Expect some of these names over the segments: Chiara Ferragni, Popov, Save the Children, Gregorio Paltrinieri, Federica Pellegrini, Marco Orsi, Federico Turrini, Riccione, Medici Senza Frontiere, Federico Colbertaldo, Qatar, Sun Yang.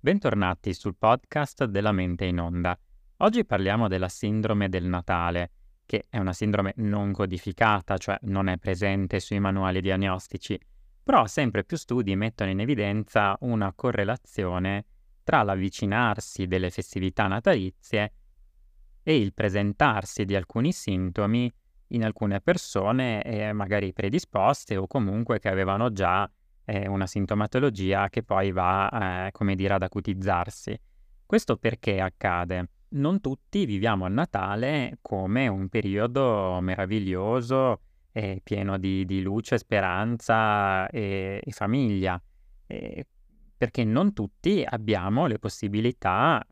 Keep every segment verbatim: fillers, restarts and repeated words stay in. Bentornati sul podcast della Mente in Onda. Oggi parliamo della sindrome del Natale, che è una sindrome non codificata, cioè non è presente sui manuali diagnostici, però sempre più studi mettono in evidenza una correlazione tra l'avvicinarsi delle festività natalizie e il presentarsi di alcuni sintomi in alcune persone eh, magari predisposte o comunque che avevano già eh, una sintomatologia che poi va, eh, come dire, ad acutizzarsi. Questo perché accade? Non tutti viviamo il Natale come un periodo meraviglioso, eh, pieno di, di luce, speranza e, e famiglia, eh, perché non tutti abbiamo le possibilità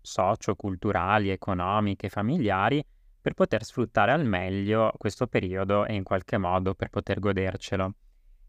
socio-culturali, economiche, familiari per poter sfruttare al meglio questo periodo e in qualche modo per poter godercelo.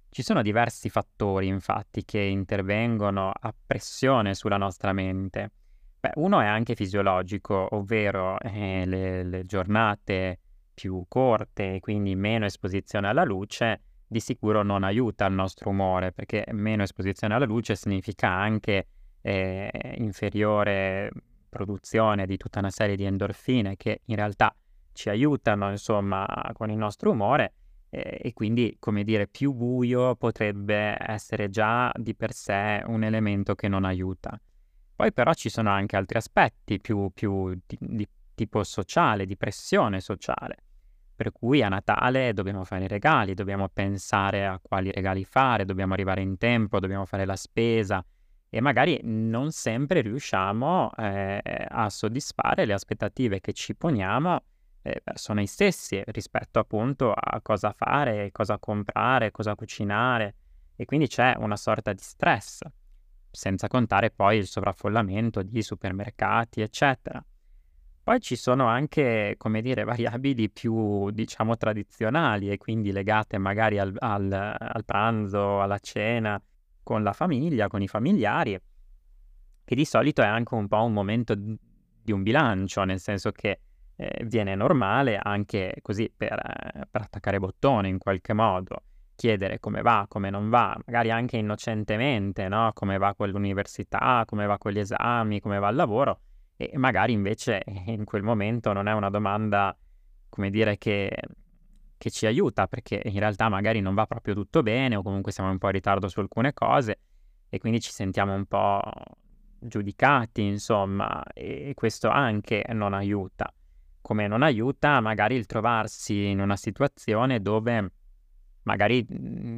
Ci sono diversi fattori, infatti, che intervengono a pressione sulla nostra mente. Beh, uno è anche fisiologico, ovvero eh, le, le giornate più corte, quindi meno esposizione alla luce, di sicuro non aiuta il nostro umore, perché meno esposizione alla luce significa anche eh, inferiore produzione di tutta una serie di endorfine che in realtà ci aiutano, insomma, con il nostro umore eh, e quindi, come dire, più buio potrebbe essere già di per sé un elemento che non aiuta. Poi però ci sono anche altri aspetti più, più di, di tipo sociale, di pressione sociale, per cui a Natale dobbiamo fare i regali, dobbiamo pensare a quali regali fare, dobbiamo arrivare in tempo, dobbiamo fare la spesa, e magari non sempre riusciamo eh, a soddisfare le aspettative che ci poniamo eh, verso noi stessi rispetto appunto a cosa fare, cosa comprare, cosa cucinare, e quindi c'è una sorta di stress, senza contare poi il sovraffollamento di supermercati, eccetera. Poi ci sono anche, come dire, variabili più, diciamo, tradizionali e quindi legate magari al, al, al pranzo, alla cena, con la famiglia, con i familiari, che di solito è anche un po' un momento di un bilancio, nel senso che eh, viene normale anche così per, eh, per attaccare bottone in qualche modo, chiedere come va, come non va, magari anche innocentemente, no? Come va con l'università, come va con gli esami, come va il lavoro, e magari invece in quel momento non è una domanda, come dire, che... che ci aiuta, perché in realtà magari non va proprio tutto bene o comunque siamo un po' in ritardo su alcune cose e quindi ci sentiamo un po' giudicati, insomma, e questo anche non aiuta. Come non aiuta magari il trovarsi in una situazione dove magari,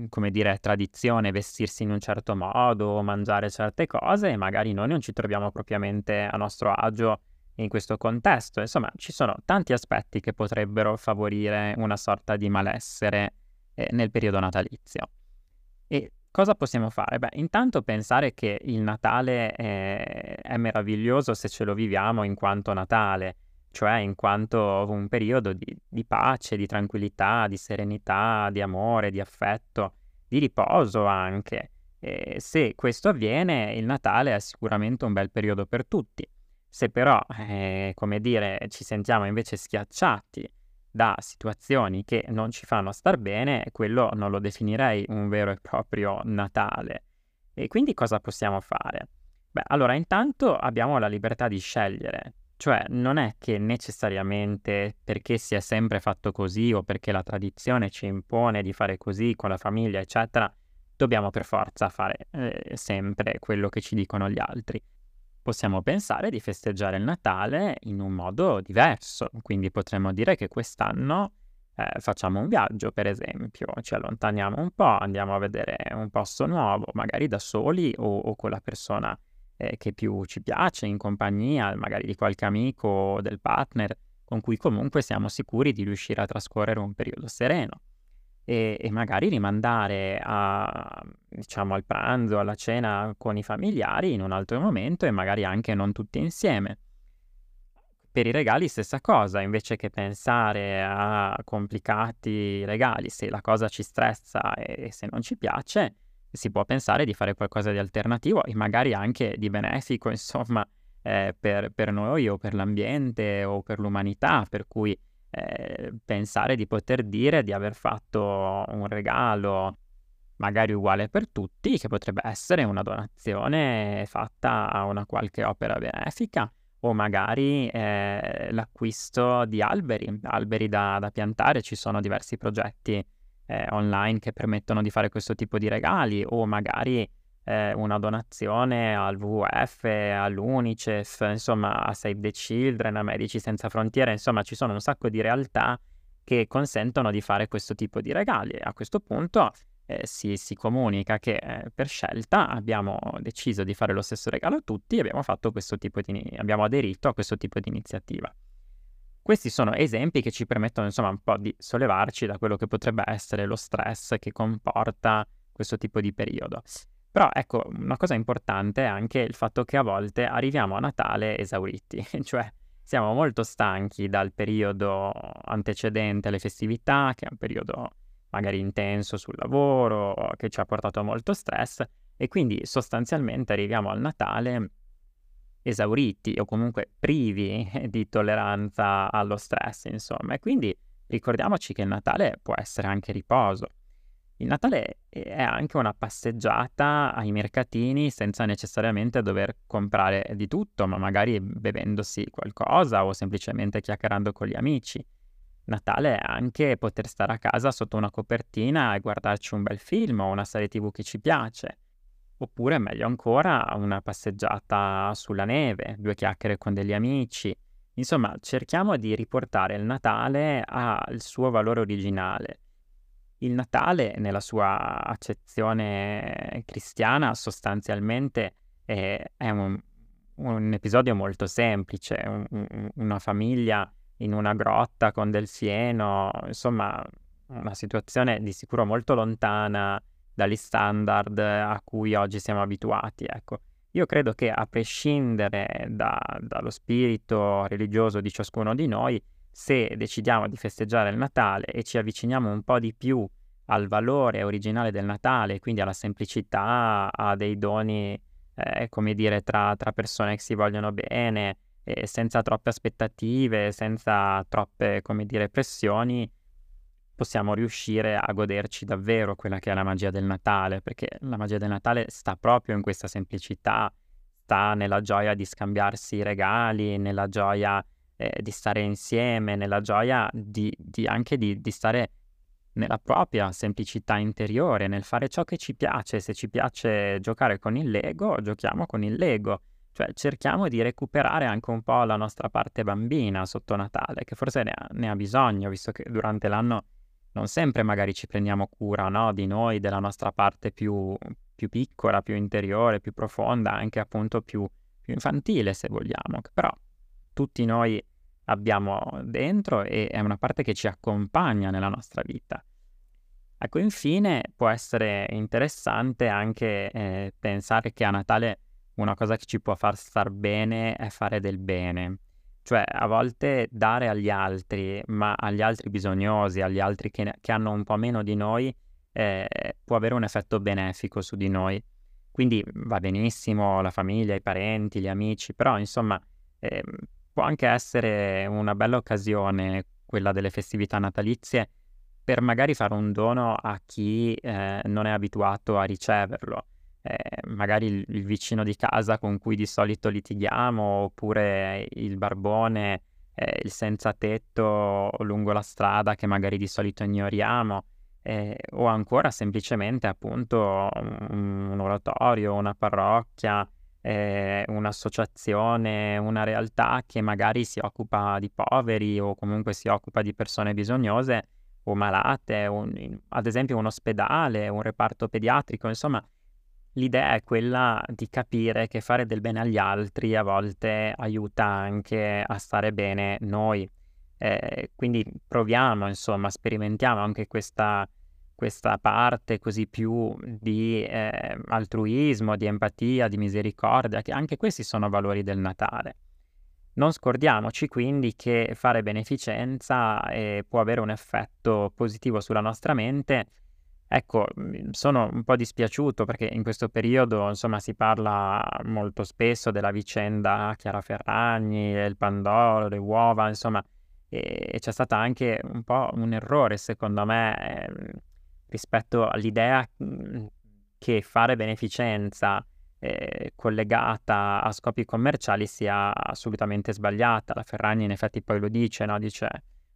come dire, è tradizione vestirsi in un certo modo, mangiare certe cose, e magari noi non ci troviamo propriamente a nostro agio in questo contesto. Insomma, ci sono tanti aspetti che potrebbero favorire una sorta di malessere eh, nel periodo natalizio. E cosa possiamo fare? Beh, intanto pensare che il Natale eh, è meraviglioso se ce lo viviamo in quanto Natale, cioè in quanto un periodo di, di pace, di tranquillità, di serenità, di amore, di affetto, di riposo anche. E se questo avviene, il Natale è sicuramente un bel periodo per tutti. Se però, eh, come dire, ci sentiamo invece schiacciati da situazioni che non ci fanno star bene, quello non lo definirei un vero e proprio Natale. E quindi cosa possiamo fare? Beh, allora intanto abbiamo la libertà di scegliere, cioè non è che necessariamente perché si è sempre fatto così o perché la tradizione ci impone di fare così con la famiglia, eccetera, dobbiamo per forza fare eh, sempre quello che ci dicono gli altri. Possiamo pensare di festeggiare il Natale in un modo diverso, quindi potremmo dire che quest'anno eh, facciamo un viaggio, per esempio, ci allontaniamo un po', andiamo a vedere un posto nuovo, magari da soli o, o con la persona eh, che più ci piace, in compagnia magari di qualche amico o del partner, con cui comunque siamo sicuri di riuscire a trascorrere un periodo sereno. E, e magari rimandare a, diciamo, al pranzo, alla cena con i familiari in un altro momento e magari anche non tutti insieme. Per i regali stessa cosa, invece che pensare a complicati regali, se la cosa ci stressa e, e se non ci piace, si può pensare di fare qualcosa di alternativo e magari anche di benefico, insomma, eh, per, per noi o per l'ambiente o per l'umanità, per cui eh, pensare di poter dire di aver fatto un regalo magari uguale per tutti, che potrebbe essere una donazione fatta a una qualche opera benefica, o magari eh, l'acquisto di alberi, alberi da, da piantare. Ci sono diversi progetti eh, online che permettono di fare questo tipo di regali, o magari eh, una donazione al W W F, all'UNICEF, insomma a Save the Children, a Medici Senza Frontiere. Insomma, ci sono un sacco di realtà che consentono di fare questo tipo di regali. A questo punto Eh, si, si comunica che eh, per scelta abbiamo deciso di fare lo stesso regalo a tutti e abbiamo fatto questo tipo di, abbiamo aderito a questo tipo di iniziativa. Questi sono esempi che ci permettono, insomma, un po' di sollevarci da quello che potrebbe essere lo stress che comporta questo tipo di periodo. Però ecco, una cosa importante è anche il fatto che a volte arriviamo a Natale esauriti, cioè siamo molto stanchi dal periodo antecedente alle festività, che è un periodo magari intenso sul lavoro, che ci ha portato a molto stress, e quindi sostanzialmente arriviamo al Natale esauriti o comunque privi di tolleranza allo stress, insomma. E quindi ricordiamoci che il Natale può essere anche riposo. Il Natale è anche una passeggiata ai mercatini senza necessariamente dover comprare di tutto, ma magari bevendosi qualcosa o semplicemente chiacchierando con gli amici. Natale è anche poter stare a casa sotto una copertina e guardarci un bel film o una serie tv che ci piace, oppure meglio ancora una passeggiata sulla neve, due chiacchiere con degli amici. Insomma, cerchiamo di riportare il Natale al suo valore originale. Il Natale, nella sua accezione cristiana, sostanzialmente è, è un, un episodio molto semplice, un, un, una famiglia in una grotta con del fieno, insomma una situazione di sicuro molto lontana dagli standard a cui oggi siamo abituati. Ecco, io credo che a prescindere da, dallo spirito religioso di ciascuno di noi, se decidiamo di festeggiare il Natale e ci avviciniamo un po' di più al valore originale del Natale, quindi alla semplicità, a dei doni, eh, come dire, tra, tra persone che si vogliono bene, e senza troppe aspettative, senza troppe, come dire, pressioni, possiamo riuscire a goderci davvero quella che è la magia del Natale, perché la magia del Natale sta proprio in questa semplicità, sta nella gioia di scambiarsi i regali, nella gioia eh, di stare insieme, nella gioia di, di anche di, di stare nella propria semplicità interiore, nel fare ciò che ci piace. Se ci piace giocare con il Lego, giochiamo con il Lego. Cioè cerchiamo di recuperare anche un po' la nostra parte bambina sotto Natale, che forse ne ha, ne ha bisogno, visto che durante l'anno non sempre magari ci prendiamo cura, no, di noi, della nostra parte più, più piccola, più interiore, più profonda, anche appunto più, più infantile se vogliamo, che però tutti noi abbiamo dentro e è una parte che ci accompagna nella nostra vita. Ecco, infine può essere interessante anche eh, pensare che a Natale una cosa che ci può far star bene è fare del bene, cioè a volte dare agli altri, ma agli altri bisognosi, agli altri che, che hanno un po' meno di noi, eh, può avere un effetto benefico su di noi. Quindi va benissimo la famiglia, i parenti, gli amici, però insomma eh, può anche essere una bella occasione quella delle festività natalizie per magari fare un dono a chi eh, non è abituato a riceverlo. Eh, magari il, il vicino di casa con cui di solito litighiamo, oppure il barbone, eh, il senza tetto lungo la strada che magari di solito ignoriamo, eh, o ancora semplicemente appunto un, un oratorio, una parrocchia, eh, un'associazione, una realtà che magari si occupa di poveri o comunque si occupa di persone bisognose o malate, un, ad esempio un ospedale, un reparto pediatrico. Insomma, l'idea è quella di capire che fare del bene agli altri a volte aiuta anche a stare bene noi. Eh, quindi proviamo, insomma, sperimentiamo anche questa, questa parte così più di eh, altruismo, di empatia, di misericordia, che anche questi sono valori del Natale. Non scordiamoci quindi che fare beneficenza eh, può avere un effetto positivo sulla nostra mente. Ecco, sono un po' dispiaciuto perché in questo periodo, insomma, si parla molto spesso della vicenda Chiara Ferragni, il pandoro, le uova, insomma, e c'è stato anche un po' un errore, secondo me, eh, rispetto all'idea che fare beneficenza eh, collegata a scopi commerciali sia assolutamente sbagliata. La Ferragni in effetti poi lo dice, no? Dice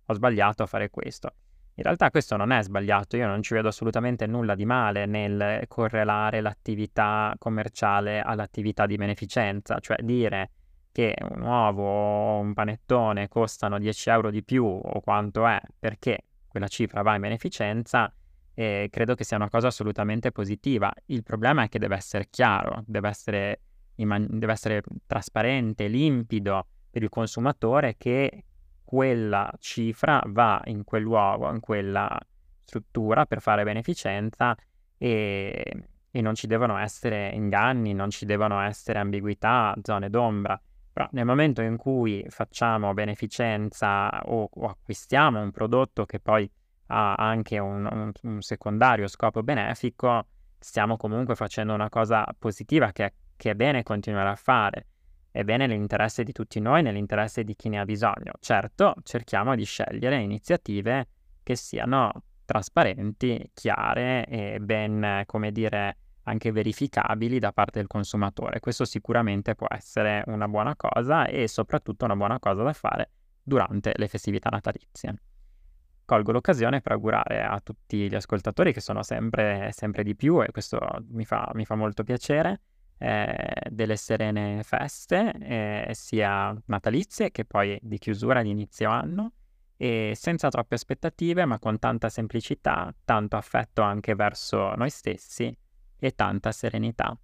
ho sbagliato a fare questo. In realtà questo non è sbagliato, io non ci vedo assolutamente nulla di male nel correlare l'attività commerciale all'attività di beneficenza, cioè dire che un uovo o un panettone costano dieci euro di più o quanto è perché quella cifra va in beneficenza, eh, credo che sia una cosa assolutamente positiva. Il problema è che deve essere chiaro, deve essere, man- deve essere trasparente, limpido per il consumatore che quella cifra va in quell'uovo, in quella struttura per fare beneficenza, e, e non ci devono essere inganni, non ci devono essere ambiguità, zone d'ombra. Però nel momento in cui facciamo beneficenza o, o acquistiamo un prodotto che poi ha anche un, un, un secondario scopo benefico, stiamo comunque facendo una cosa positiva che, che è bene continuare a fare. È bene nell'interesse di tutti noi, nell'interesse di chi ne ha bisogno. Certo, cerchiamo di scegliere iniziative che siano trasparenti, chiare e ben, come dire, anche verificabili da parte del consumatore. Questo sicuramente può essere una buona cosa e soprattutto una buona cosa da fare durante le festività natalizie. Colgo l'occasione per augurare a tutti gli ascoltatori, che sono sempre, sempre di più, e questo mi fa, mi fa molto piacere, Eh, delle serene feste, eh, sia natalizie che poi di chiusura di inizio anno, e senza troppe aspettative ma con tanta semplicità, tanto affetto anche verso noi stessi e tanta serenità.